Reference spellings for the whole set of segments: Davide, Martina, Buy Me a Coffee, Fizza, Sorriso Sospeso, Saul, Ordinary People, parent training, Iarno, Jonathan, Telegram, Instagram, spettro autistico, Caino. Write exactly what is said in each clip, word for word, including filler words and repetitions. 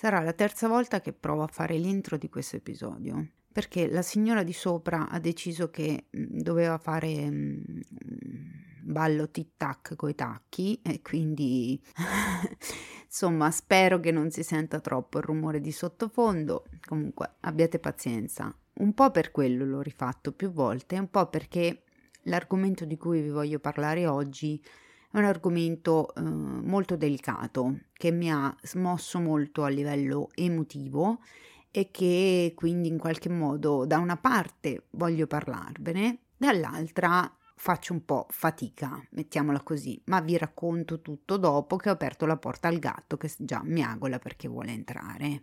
Sarà la terza volta che provo a fare l'intro di questo episodio, perché la signora di sopra ha deciso che doveva fare mh, ballo tic-tac coi tacchi e quindi insomma spero che non si senta troppo il rumore di sottofondo. Comunque abbiate pazienza, un po' per quello l'ho rifatto più volte, un po' perché l'argomento di cui vi voglio parlare oggi è un argomento eh, molto delicato, che mi ha smosso molto a livello emotivo e che quindi in qualche modo da una parte voglio parlarvene, dall'altra faccio un po' fatica, mettiamola così, ma vi racconto tutto dopo che ho aperto la porta al gatto che già miagola perché vuole entrare.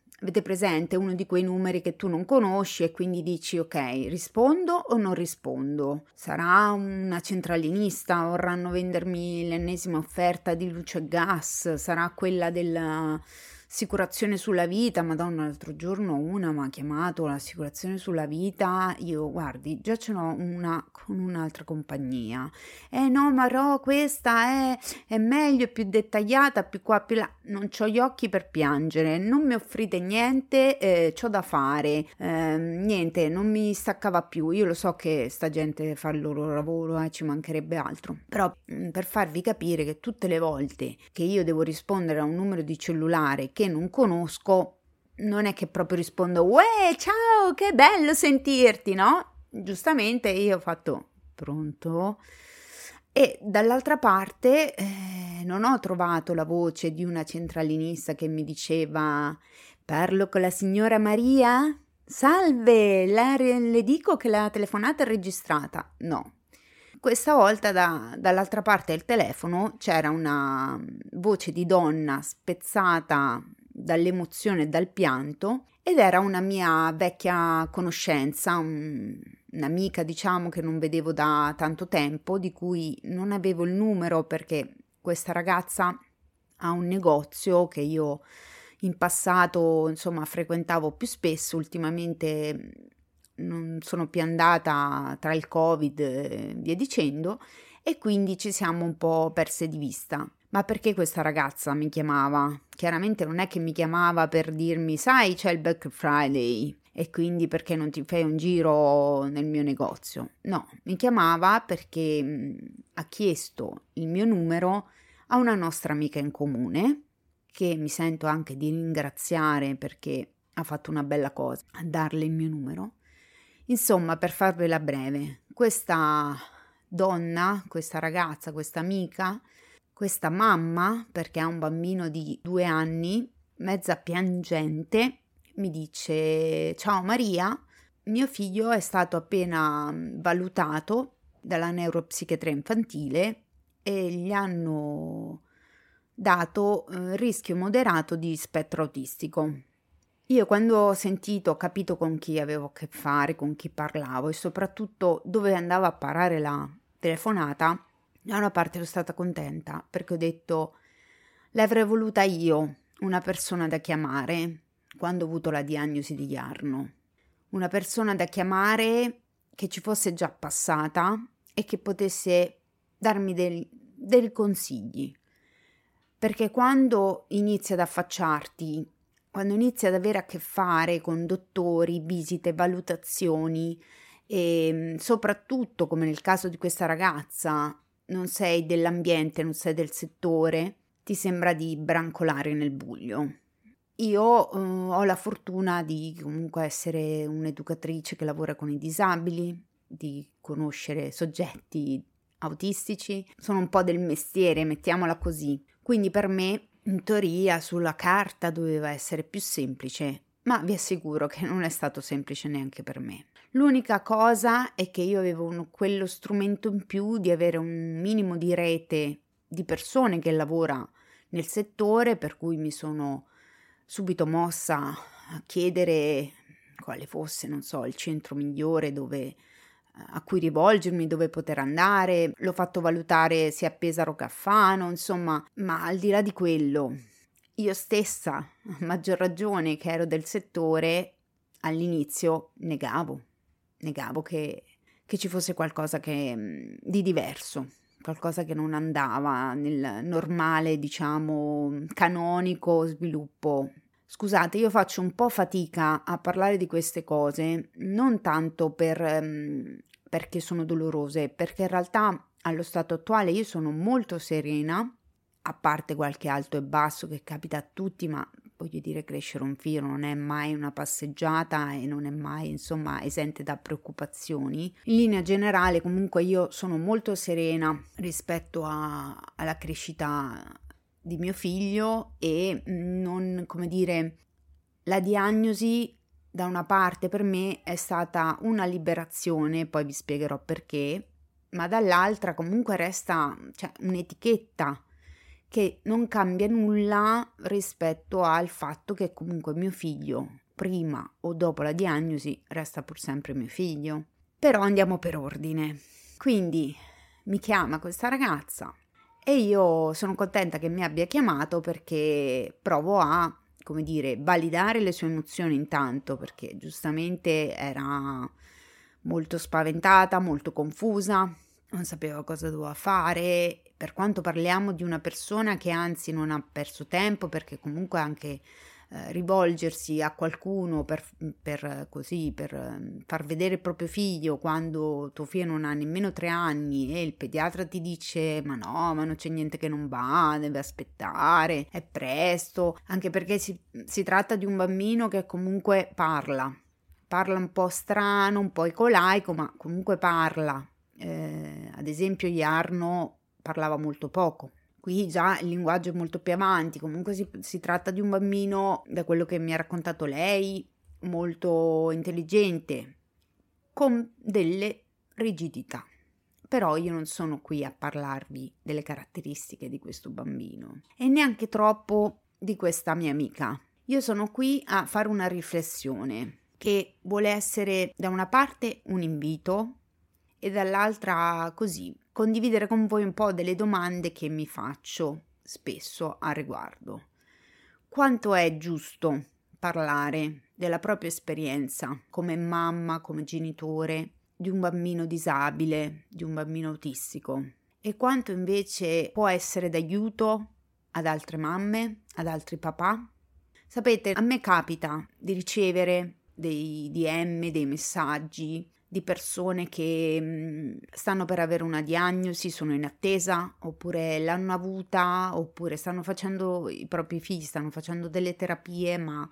Avete presente uno di quei numeri che tu non conosci e quindi dici ok, rispondo o non rispondo? Sarà una centralinista, vorranno vendermi l'ennesima offerta di luce e gas, sarà quella dell'assicurazione sulla vita. Madonna, l'altro giorno una mi ha chiamato l'assicurazione sulla vita, io guardi, già ce n'ho una con un'altra compagnia. Eh no, ma no, questa è, è meglio, è più dettagliata, più qua, più là. Non c'ho gli occhi per piangere, non mi offrite niente, eh, c'ho da fare, eh, niente, non mi staccava più. Io lo so che sta gente fa il loro lavoro, eh, ci mancherebbe altro, però mh, per farvi capire che tutte le volte che io devo rispondere a un numero di cellulare che non conosco, non è che proprio rispondo uè, ciao, che bello sentirti, no? Giustamente io ho fatto pronto. E dall'altra parte eh, non ho trovato la voce di una centralinista che mi diceva parlo con la signora Maria? Salve, la, le dico che la telefonata è registrata. No, questa volta da, dall'altra parte del telefono c'era una voce di donna spezzata dall'emozione e dal pianto, ed era una mia vecchia conoscenza, un, un'amica diciamo che non vedevo da tanto tempo, di cui non avevo il numero perché questa ragazza ha un negozio che io in passato insomma frequentavo più spesso, ultimamente non sono più andata tra il Covid e via dicendo, e quindi ci siamo un po' perse di vista. Ma perché questa ragazza mi chiamava? Chiaramente non è che mi chiamava per dirmi sai c'è il Black Friday e quindi perché non ti fai un giro nel mio negozio? No, mi chiamava perché mh, ha chiesto il mio numero a una nostra amica in comune, che mi sento anche di ringraziare perché ha fatto una bella cosa a darle il mio numero. Insomma, per farvela breve, questa donna, questa ragazza, questa amica, questa mamma, perché ha un bambino di due anni, mezza piangente, mi dice «Ciao Maria, mio figlio è stato appena valutato dalla neuropsichiatria infantile e gli hanno dato eh, rischio moderato di spettro autistico». Io quando ho sentito ho capito con chi avevo a che fare, con chi parlavo e soprattutto dove andava a parare la telefonata. Da una parte sono stata contenta perché ho detto l'avrei voluta io, una persona da chiamare quando ho avuto la diagnosi di Iarno, una persona da chiamare che ci fosse già passata e che potesse darmi del, dei consigli, perché quando inizi ad affacciarti, quando inizi ad avere a che fare con dottori, visite, valutazioni e soprattutto come nel caso di questa ragazza non sei dell'ambiente, non sei del settore, ti sembra di brancolare nel buio. Io eh, ho la fortuna di comunque essere un'educatrice che lavora con i disabili, di conoscere soggetti autistici, sono un po' del mestiere, mettiamola così. Quindi per me, in teoria, sulla carta doveva essere più semplice, ma vi assicuro che non è stato semplice neanche per me. L'unica cosa è che io avevo uno, quello strumento in più di avere un minimo di rete di persone che lavora nel settore, per cui mi sono subito mossa a chiedere quale fosse, non so, il centro migliore dove, a cui rivolgermi, dove poter andare. L'ho fatto valutare se a Pesaro o Caffano, insomma, ma al di là di quello, io stessa, a maggior ragione che ero del settore, all'inizio negavo, negavo che, che ci fosse qualcosa che, di diverso, qualcosa che non andava nel normale, diciamo, canonico sviluppo. Scusate, io faccio un po' fatica a parlare di queste cose, non tanto per, perché sono dolorose, perché in realtà allo stato attuale io sono molto serena, a parte qualche alto e basso che capita a tutti, ma voglio dire, crescere un figlio non è mai una passeggiata e non è mai, insomma, esente da preoccupazioni. In linea generale, comunque, io sono molto serena rispetto a, alla crescita di mio figlio e non, come dire, la diagnosi da una parte per me è stata una liberazione, poi vi spiegherò perché, ma dall'altra comunque resta, cioè, un'etichetta che non cambia nulla rispetto al fatto che comunque mio figlio, prima o dopo la diagnosi, resta pur sempre mio figlio. Però andiamo per ordine. Quindi mi chiama questa ragazza e io sono contenta che mi abbia chiamato, perché provo a, come dire, validare le sue emozioni intanto, perché giustamente era molto spaventata, molto confusa, non sapeva cosa doveva fare, per quanto parliamo di una persona che anzi non ha perso tempo, perché comunque anche eh, rivolgersi a qualcuno per, per così, per far vedere il proprio figlio quando tuo figlio non ha nemmeno tre anni e il pediatra ti dice ma no, ma non c'è niente che non va, deve aspettare, è presto, anche perché si, si tratta di un bambino che comunque parla, parla un po' strano, un po' icolaico, ma comunque parla. Eh, ad esempio Iarno parlava molto poco, qui già il linguaggio è molto più avanti, comunque si, si tratta di un bambino, da quello che mi ha raccontato lei, molto intelligente, con delle rigidità. Però io non sono qui a parlarvi delle caratteristiche di questo bambino e neanche troppo di questa mia amica. Io sono qui a fare una riflessione che vuole essere da una parte un invito e dall'altra, così, condividere con voi un po' delle domande che mi faccio spesso a riguardo. Quanto è giusto parlare della propria esperienza come mamma, come genitore, di un bambino disabile, di un bambino autistico? E quanto invece può essere d'aiuto ad altre mamme, ad altri papà? Sapete, a me capita di ricevere dei D M, dei messaggi, di persone che stanno per avere una diagnosi, sono in attesa, oppure l'hanno avuta, oppure stanno facendo, i propri figli stanno facendo delle terapie ma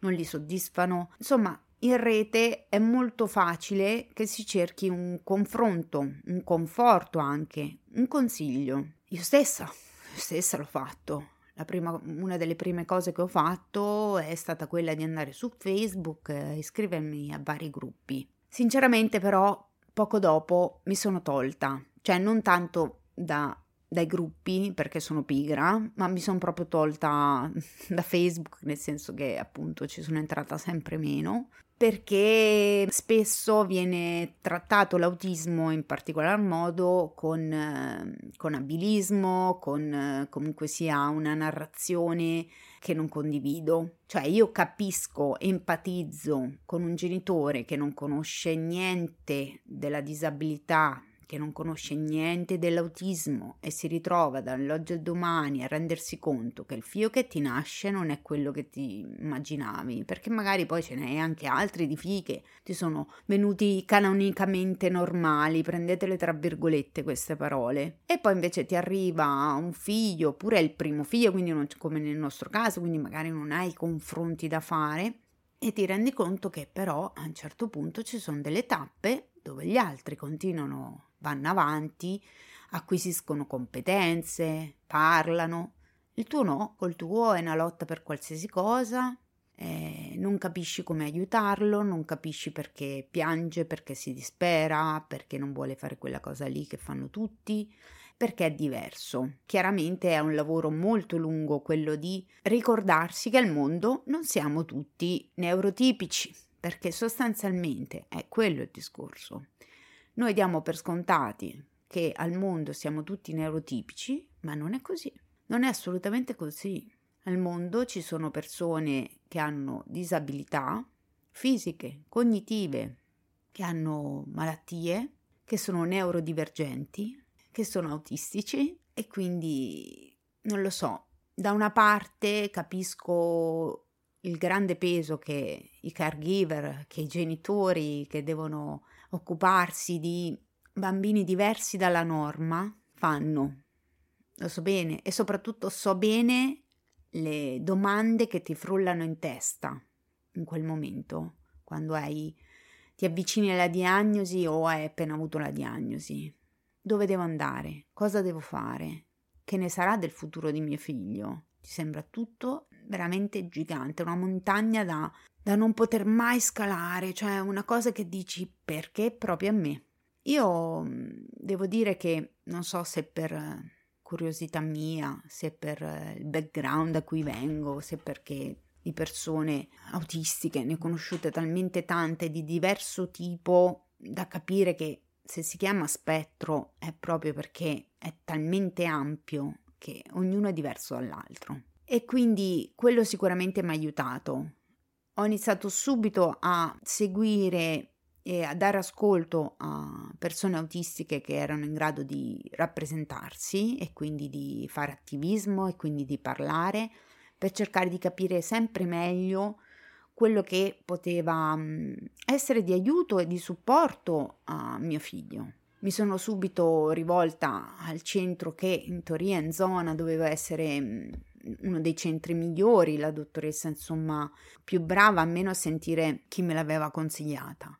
non li soddisfano. Insomma, in rete è molto facile che si cerchi un confronto, un conforto anche, un consiglio. Io stessa, io stessa l'ho fatto. La prima, una delle prime cose che ho fatto è stata quella di andare su Facebook e iscrivermi a vari gruppi. Sinceramente però poco dopo mi sono tolta, cioè non tanto da, dai gruppi perché sono pigra, ma mi sono proprio tolta da Facebook, nel senso che appunto ci sono entrata sempre meno, perché spesso viene trattato l'autismo in particolar modo con, con abilismo, con comunque sia una narrazione che non condivido. Cioè io capisco, empatizzo con un genitore che non conosce niente della disabilità, che non conosce niente dell'autismo e si ritrova dall'oggi al domani a rendersi conto che il figlio che ti nasce non è quello che ti immaginavi, perché magari poi ce n'è anche altri di figli che ti sono venuti canonicamente normali, prendetele tra virgolette queste parole, e poi invece ti arriva un figlio, oppure è il primo figlio, quindi non, come nel nostro caso, quindi magari non hai confronti da fare e ti rendi conto che però a un certo punto ci sono delle tappe dove gli altri continuano, vanno avanti, acquisiscono competenze, parlano, il tuo no, col tuo è una lotta per qualsiasi cosa, eh, non capisci come aiutarlo, non capisci perché piange, perché si dispera, perché non vuole fare quella cosa lì che fanno tutti, perché è diverso. Chiaramente è un lavoro molto lungo quello di ricordarsi che al mondo non siamo tutti neurotipici, perché sostanzialmente è quello il discorso. Noi diamo per scontati che al mondo siamo tutti neurotipici, ma non è così. Non è assolutamente così. Al mondo ci sono persone che hanno disabilità fisiche, cognitive, che hanno malattie, che sono neurodivergenti, che sono autistici e quindi, non lo so, da una parte capisco il grande peso che i caregiver, che i genitori che devono occuparsi di bambini diversi dalla norma fanno, lo so bene, e soprattutto so bene le domande che ti frullano in testa in quel momento, quando hai, ti avvicini alla diagnosi o hai appena avuto la diagnosi. Dove devo andare? Cosa devo fare? Che ne sarà del futuro di mio figlio? Ti sembra tutto veramente gigante, una montagna da, da non poter mai scalare, cioè una cosa che dici perché proprio a me? Io devo dire che non so se per curiosità mia, se per il background da cui vengo, se perché di persone autistiche ne ho conosciute talmente tante di diverso tipo da capire che se si chiama spettro è proprio perché è talmente ampio che ognuno è diverso dall'altro. E quindi quello sicuramente mi ha aiutato. Ho iniziato subito a seguire e a dare ascolto a persone autistiche che erano in grado di rappresentarsi e quindi di fare attivismo e quindi di parlare per cercare di capire sempre meglio quello che poteva essere di aiuto e di supporto a mio figlio. Mi sono subito rivolta al centro che in teoria in zona doveva essere uno dei centri migliori, la dottoressa insomma più brava, almeno a sentire chi me l'aveva consigliata.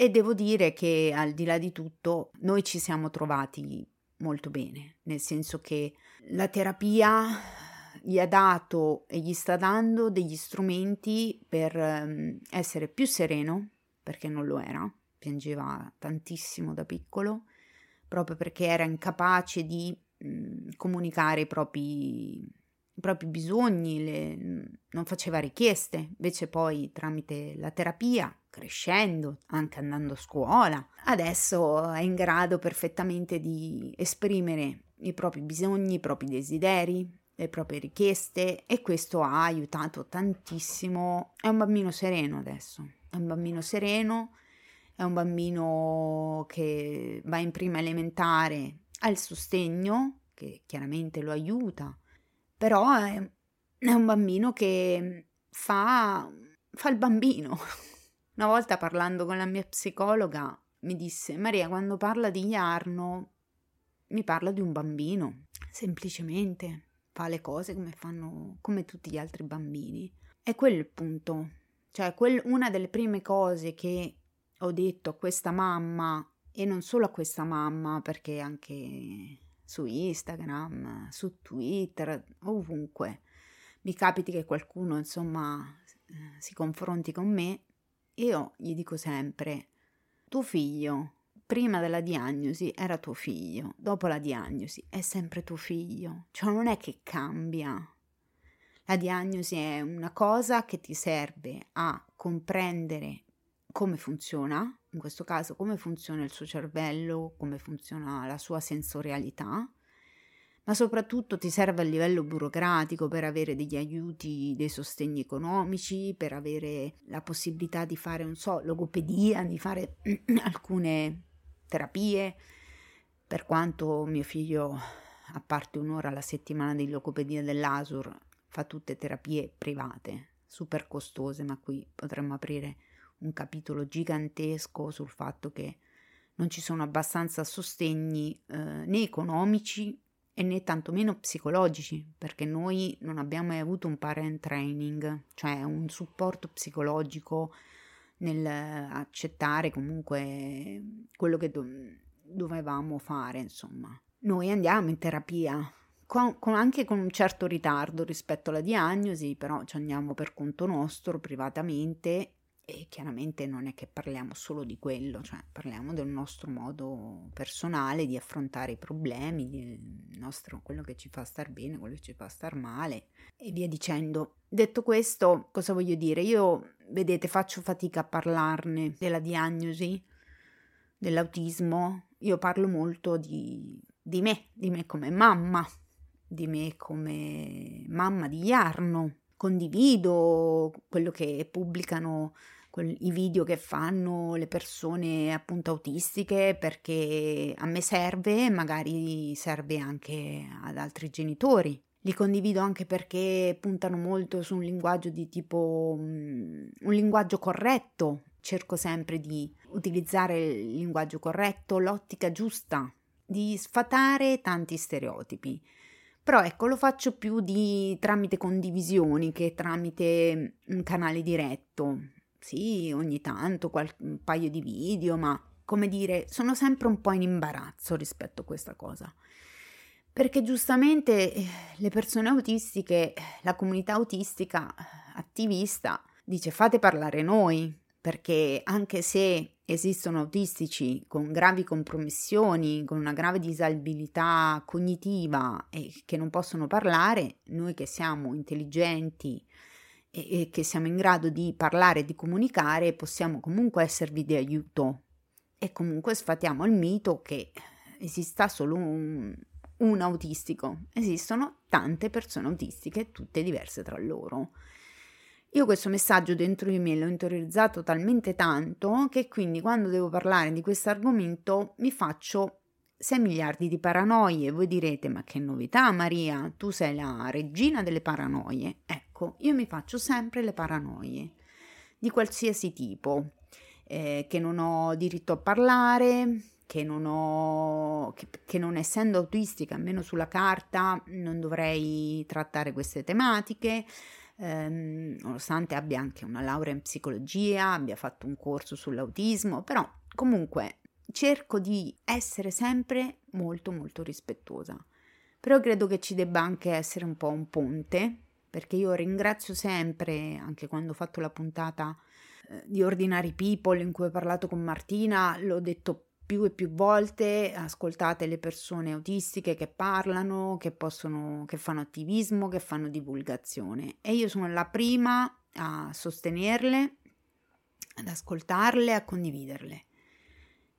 E devo dire che al di là di tutto noi ci siamo trovati molto bene, nel senso che la terapia gli ha dato e gli sta dando degli strumenti per essere più sereno, perché non lo era, piangeva tantissimo da piccolo, proprio perché era incapace di mh, comunicare i propri... i propri bisogni, le, non faceva richieste, invece poi tramite la terapia, crescendo, anche andando a scuola, adesso è in grado perfettamente di esprimere i propri bisogni, i propri desideri, le proprie richieste e questo ha aiutato tantissimo. È un bambino sereno adesso, è un bambino sereno, è un bambino che va in prima elementare, ha il sostegno, che chiaramente lo aiuta, però è, è un bambino che fa, fa il bambino. Una volta parlando con la mia psicologa mi disse: Maria, quando parla di Iarno mi parla di un bambino, semplicemente fa le cose come fanno come tutti gli altri bambini. È quello il punto, cioè quel, una delle prime cose che ho detto a questa mamma, e non solo a questa mamma, perché anche su Instagram, su Twitter, ovunque mi capiti che qualcuno insomma si confronti con me, io gli dico sempre: tuo figlio prima della diagnosi era tuo figlio, dopo la diagnosi è sempre tuo figlio, cioè non è che cambia. La diagnosi è una cosa che ti serve a comprendere come funziona, in questo caso come funziona il suo cervello, come funziona la sua sensorialità, ma soprattutto ti serve a livello burocratico per avere degli aiuti, dei sostegni economici, per avere la possibilità di fare, non so, logopedia, di fare alcune terapie. Per quanto mio figlio, a parte un'ora alla settimana di logopedia dell'A S U R, fa tutte terapie private, super costose, ma qui potremmo aprire un capitolo gigantesco sul fatto che non ci sono abbastanza sostegni eh, né economici e né tantomeno psicologici, perché noi non abbiamo mai avuto un parent training, cioè un supporto psicologico nel accettare comunque quello che do- dovevamo fare, insomma. Noi andiamo in terapia, con, con, anche con un certo ritardo rispetto alla diagnosi, però ci andiamo per conto nostro, privatamente, E chiaramente non è che parliamo solo di quello, cioè parliamo del nostro modo personale di affrontare i problemi, del nostro, quello che ci fa star bene, quello che ci fa star male e via dicendo. Detto questo, cosa voglio dire? Io, vedete, faccio fatica a parlarne della diagnosi, dell'autismo. Io parlo molto di, di me, di me come mamma, di me come mamma di Iarno. Condivido quello che pubblicano, i video che fanno le persone appunto autistiche, perché a me serve, magari serve anche ad altri genitori. Li condivido anche perché puntano molto su un linguaggio di tipo, un linguaggio corretto. Cerco sempre di utilizzare il linguaggio corretto, l'ottica giusta, di sfatare tanti stereotipi. Però ecco, lo faccio più di tramite condivisioni che tramite un canale diretto. Sì, ogni tanto qual- un paio di video, ma come dire, sono sempre un po' in imbarazzo rispetto a questa cosa. Perché giustamente le persone autistiche, la comunità autistica attivista dice fate parlare noi, perché anche se esistono autistici con gravi compromissioni, con una grave disabilità cognitiva e che non possono parlare, noi che siamo intelligenti e, e che siamo in grado di parlare e di comunicare possiamo comunque esservi di aiuto, e comunque sfatiamo il mito che esista solo un, un autistico, esistono tante persone autistiche, tutte diverse tra loro. Io questo messaggio dentro di me l'ho interiorizzato talmente tanto che quindi quando devo parlare di questo argomento mi faccio sei miliardi di paranoie. Voi direte, ma che novità Maria, tu sei la regina delle paranoie. Ecco, io mi faccio sempre le paranoie di qualsiasi tipo, eh, che non ho diritto a parlare, che non ho, che, che non essendo autistica, almeno sulla carta, non dovrei trattare queste tematiche. Um, nonostante abbia anche una laurea in psicologia, abbia fatto un corso sull'autismo, però comunque cerco di essere sempre molto molto rispettosa. Però credo che ci debba anche essere un po' un ponte, perché io ringrazio sempre, anche quando ho fatto la puntata eh, di Ordinary People in cui ho parlato con Martina, l'ho detto più e più volte, ascoltate le persone autistiche che parlano, che possono, che fanno attivismo, che fanno divulgazione, e io sono la prima a sostenerle, ad ascoltarle, a condividerle.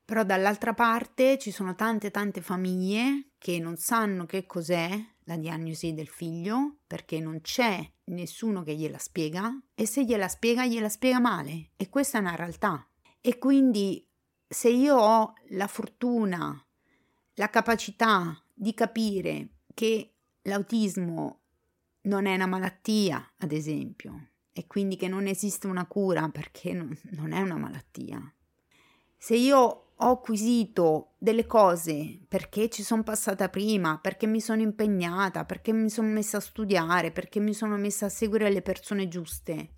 Però dall'altra parte ci sono tante tante famiglie che non sanno che cos'è la diagnosi del figlio, perché non c'è nessuno che gliela spiega, e se gliela spiega gliela spiega male, e questa è una realtà. E quindi se io ho la fortuna, la capacità di capire che l'autismo non è una malattia, ad esempio, e quindi che non esiste una cura perché non è una malattia, se io ho acquisito delle cose perché ci sono passata prima, perché mi sono impegnata, perché mi sono messa a studiare, perché mi sono messa a seguire le persone giuste,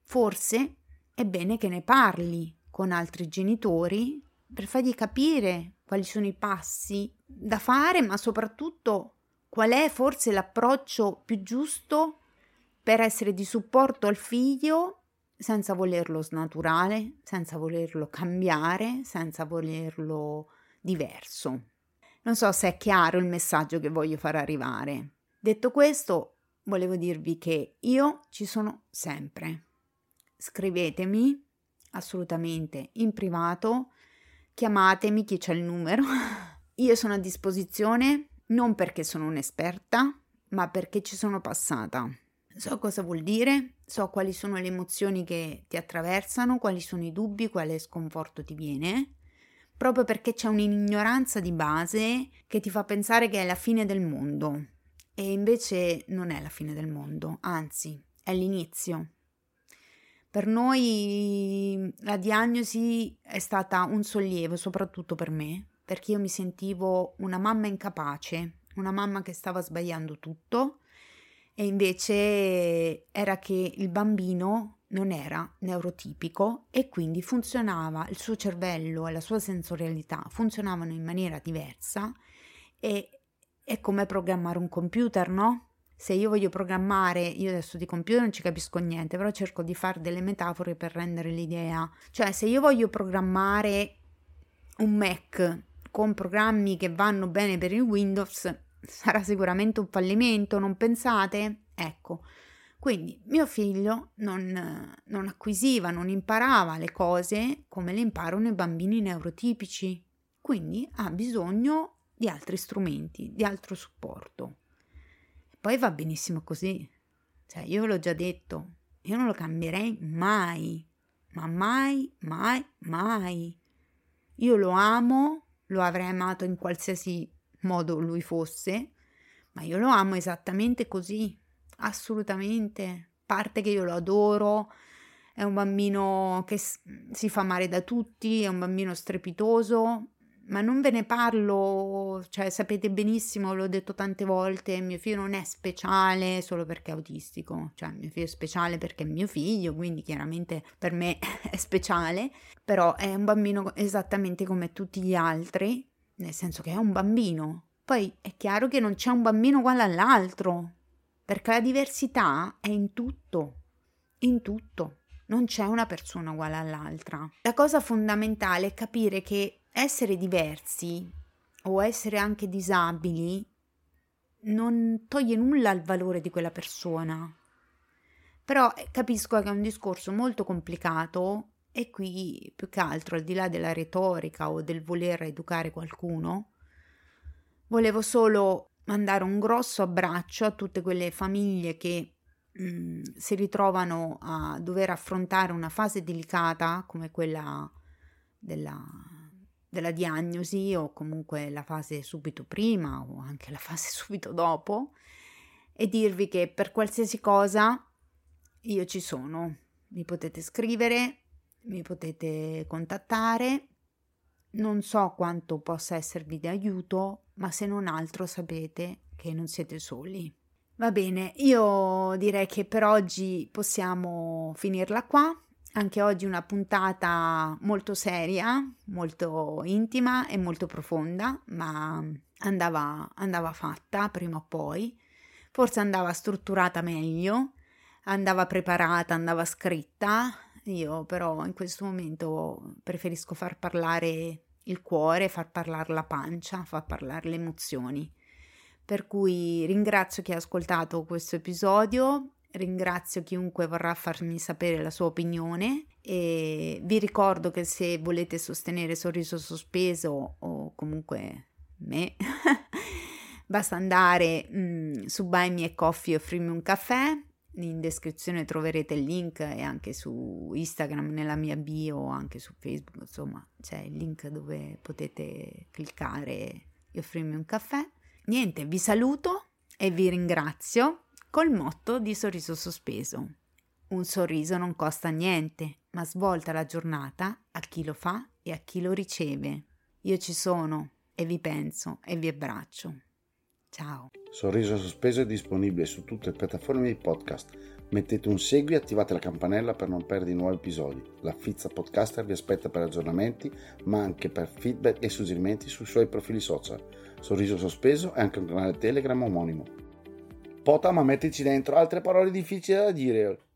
forse è bene che ne parli con altri genitori per fargli capire quali sono i passi da fare, ma soprattutto qual è forse l'approccio più giusto per essere di supporto al figlio senza volerlo snaturare, senza volerlo cambiare, senza volerlo diverso. Non so se è chiaro il messaggio che voglio far arrivare. Detto questo, volevo dirvi che io ci sono sempre. Scrivetemi assolutamente in privato, chiamatemi, chi c'ha il numero. Io sono a disposizione, non perché sono un'esperta, ma perché ci sono passata. So cosa vuol dire, so quali sono le emozioni che ti attraversano, quali sono i dubbi, quale sconforto ti viene, proprio perché c'è un'ignoranza di base che ti fa pensare che è la fine del mondo, e invece non è la fine del mondo, anzi, è l'inizio. Per noi la diagnosi è stata un sollievo, soprattutto per me, perché io mi sentivo una mamma incapace, una mamma che stava sbagliando tutto, e invece era che il bambino non era neurotipico e quindi funzionava, il suo cervello e la sua sensorialità funzionavano in maniera diversa, e è come programmare un computer, no? se io voglio programmare, io adesso di computer non ci capisco niente, però cerco di fare delle metafore per rendere l'idea. Cioè, se io voglio programmare un Mac con programmi che vanno bene per il Windows, sarà sicuramente un fallimento, non pensate? Ecco, quindi mio figlio non, non acquisiva, non imparava le cose come le imparano i bambini neurotipici, quindi ha bisogno di altri strumenti, di altro supporto. E poi va benissimo così, cioè io ve l'ho già detto, io non lo cambierei mai, ma mai, mai, mai. Io lo amo, lo avrei amato in qualsiasi modo lui fosse, ma io lo amo esattamente così, assolutamente. A parte che io lo adoro, è un bambino che si fa male da tutti, è un bambino strepitoso, ma non ve ne parlo, cioè sapete benissimo, l'ho detto tante volte, mio figlio non è speciale solo perché è autistico, cioè mio figlio è speciale perché è mio figlio, quindi chiaramente per me è speciale, però è un bambino esattamente come tutti gli altri, nel senso che è un bambino. Poi è chiaro che non c'è un bambino uguale all'altro, perché la diversità è in tutto, in tutto, non c'è una persona uguale all'altra. La cosa fondamentale è capire che essere diversi o essere anche disabili non toglie nulla al valore di quella persona, però capisco che è un discorso molto complicato e qui più che altro, al di là della retorica o del voler educare qualcuno, volevo solo mandare un grosso abbraccio a tutte quelle famiglie che mh, si ritrovano a dover affrontare una fase delicata come quella della, della diagnosi o comunque la fase subito prima o anche la fase subito dopo, e dirvi che per qualsiasi cosa io ci sono, mi potete scrivere, mi potete contattare, non so quanto possa esservi di aiuto, ma se non altro sapete che non siete soli. Va bene, io direi che per oggi possiamo finirla qua. Anche oggi una puntata molto seria, molto intima e molto profonda, ma andava, andava fatta prima o poi, forse andava strutturata meglio, andava preparata, andava scritta. Io però in questo momento preferisco far parlare il cuore, far parlare la pancia, far parlare le emozioni. Per cui ringrazio chi ha ascoltato questo episodio, ringrazio chiunque vorrà farmi sapere la sua opinione e vi ricordo che se volete sostenere Sorriso Sospeso o comunque me, basta andare mh, su Buy Me a Coffee e offrirmi un caffè. In descrizione troverete il link e anche su Instagram nella mia bio, anche su Facebook, insomma c'è il link dove potete cliccare e offrirmi un caffè. Niente, vi saluto e vi ringrazio col motto di Sorriso Sospeso: un sorriso non costa niente, ma svolta la giornata a chi lo fa e a chi lo riceve. Io ci sono e vi penso e vi abbraccio. Ciao. Sorriso Sospeso è disponibile su tutte le piattaforme di podcast. Mettete un segui e attivate la campanella per non perdere nuovi episodi. La Fizza Podcaster vi aspetta per aggiornamenti, ma anche per feedback e suggerimenti sui suoi profili social. Sorriso Sospeso è anche un canale Telegram omonimo. Pota, ma mettici dentro altre parole difficili da dire.